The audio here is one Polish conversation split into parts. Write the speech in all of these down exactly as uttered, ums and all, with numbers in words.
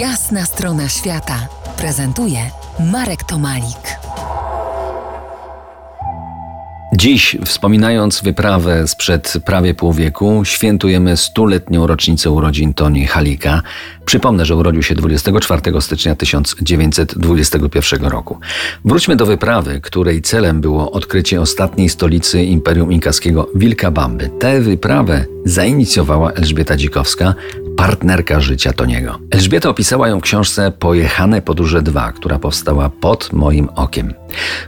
Jasna Strona Świata prezentuje Marek Tomalik. Dziś, wspominając wyprawę sprzed prawie pół wieku, świętujemy stuletnią rocznicę urodzin Toni Halika. Przypomnę, że urodził się dwudziestego czwartego stycznia tysiąc dziewięćset dwudziestego pierwszego roku. Wróćmy do wyprawy, której celem było odkrycie ostatniej stolicy Imperium Inkaskiego, Vilcabamby. Tę wyprawę zainicjowała Elżbieta Dzikowska, partnerka życia Toniego. Elżbieta opisała ją w książce Pojechane podróże dwa, która powstała pod moim okiem.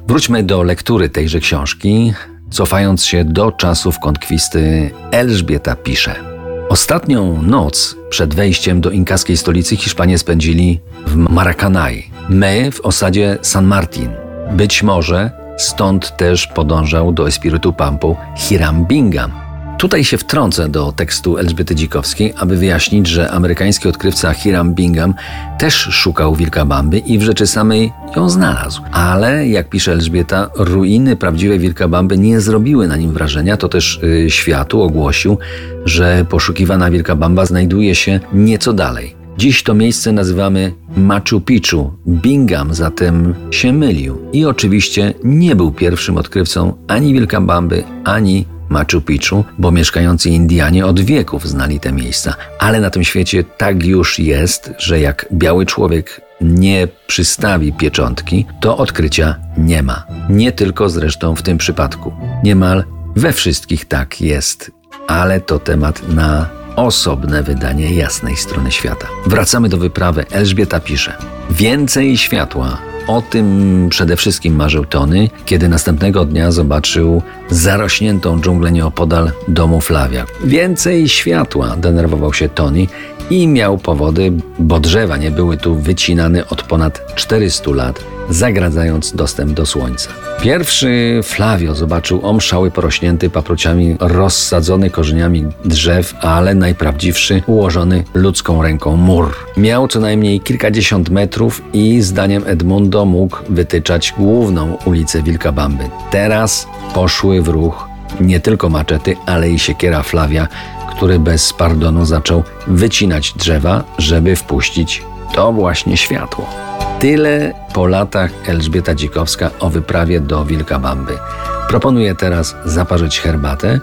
Wróćmy do lektury tejże książki, cofając się do czasów konkwisty. Elżbieta pisze: ostatnią noc przed wejściem do inkaskiej stolicy Hiszpanie spędzili w Marakanai, my w osadzie San Martin. Być może stąd też podążał do Espiritu Pampu Hiram Bingham. Tutaj się wtrącę do tekstu Elżbiety Dzikowskiej, aby wyjaśnić, że amerykański odkrywca Hiram Bingham też szukał Vilcabamby i w rzeczy samej ją znalazł. Ale, jak pisze Elżbieta, ruiny prawdziwej Vilcabamby nie zrobiły na nim wrażenia, to też yy, światu ogłosił, że poszukiwana Vilcabamba znajduje się nieco dalej. Dziś to miejsce nazywamy Machu Picchu. Bingham zatem się mylił i oczywiście nie był pierwszym odkrywcą ani Vilcabamby, ani Machu Picchu, bo mieszkający Indianie od wieków znali te miejsca. Ale na tym świecie tak już jest, że jak biały człowiek nie przystawi pieczątki, to odkrycia nie ma. Nie tylko zresztą w tym przypadku. Niemal we wszystkich tak jest, ale to temat na osobne wydanie Jasnej Strony Świata. Wracamy do wyprawy. Elżbieta pisze: więcej światła. O tym przede wszystkim marzył Tony, kiedy następnego dnia zobaczył zarośniętą dżunglę nieopodal domu Flavia. Więcej światła, denerwował się Tony i miał powody, bo drzewa nie były tu wycinane od ponad czterystu lat, zagradzając dostęp do słońca. Pierwszy Flavio zobaczył omszały porośnięty paprociami, rozsadzony korzeniami drzew, ale najprawdziwszy ułożony ludzką ręką mur. Miał co najmniej kilkadziesiąt metrów i zdaniem Edmunda mógł wytyczać główną ulicę Vilcabamby. Teraz poszły w ruch nie tylko maczety, ale i siekiera Flavia, który bez pardonu zaczął wycinać drzewa, żeby wpuścić to właśnie światło. Tyle po latach Elżbieta Dzikowska o wyprawie do Vilcabamby. Proponuję teraz zaparzyć herbatę,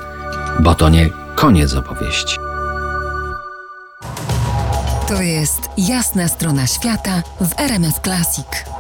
bo to nie koniec opowieści. To jest Jasna Strona Świata w R M F Klasik.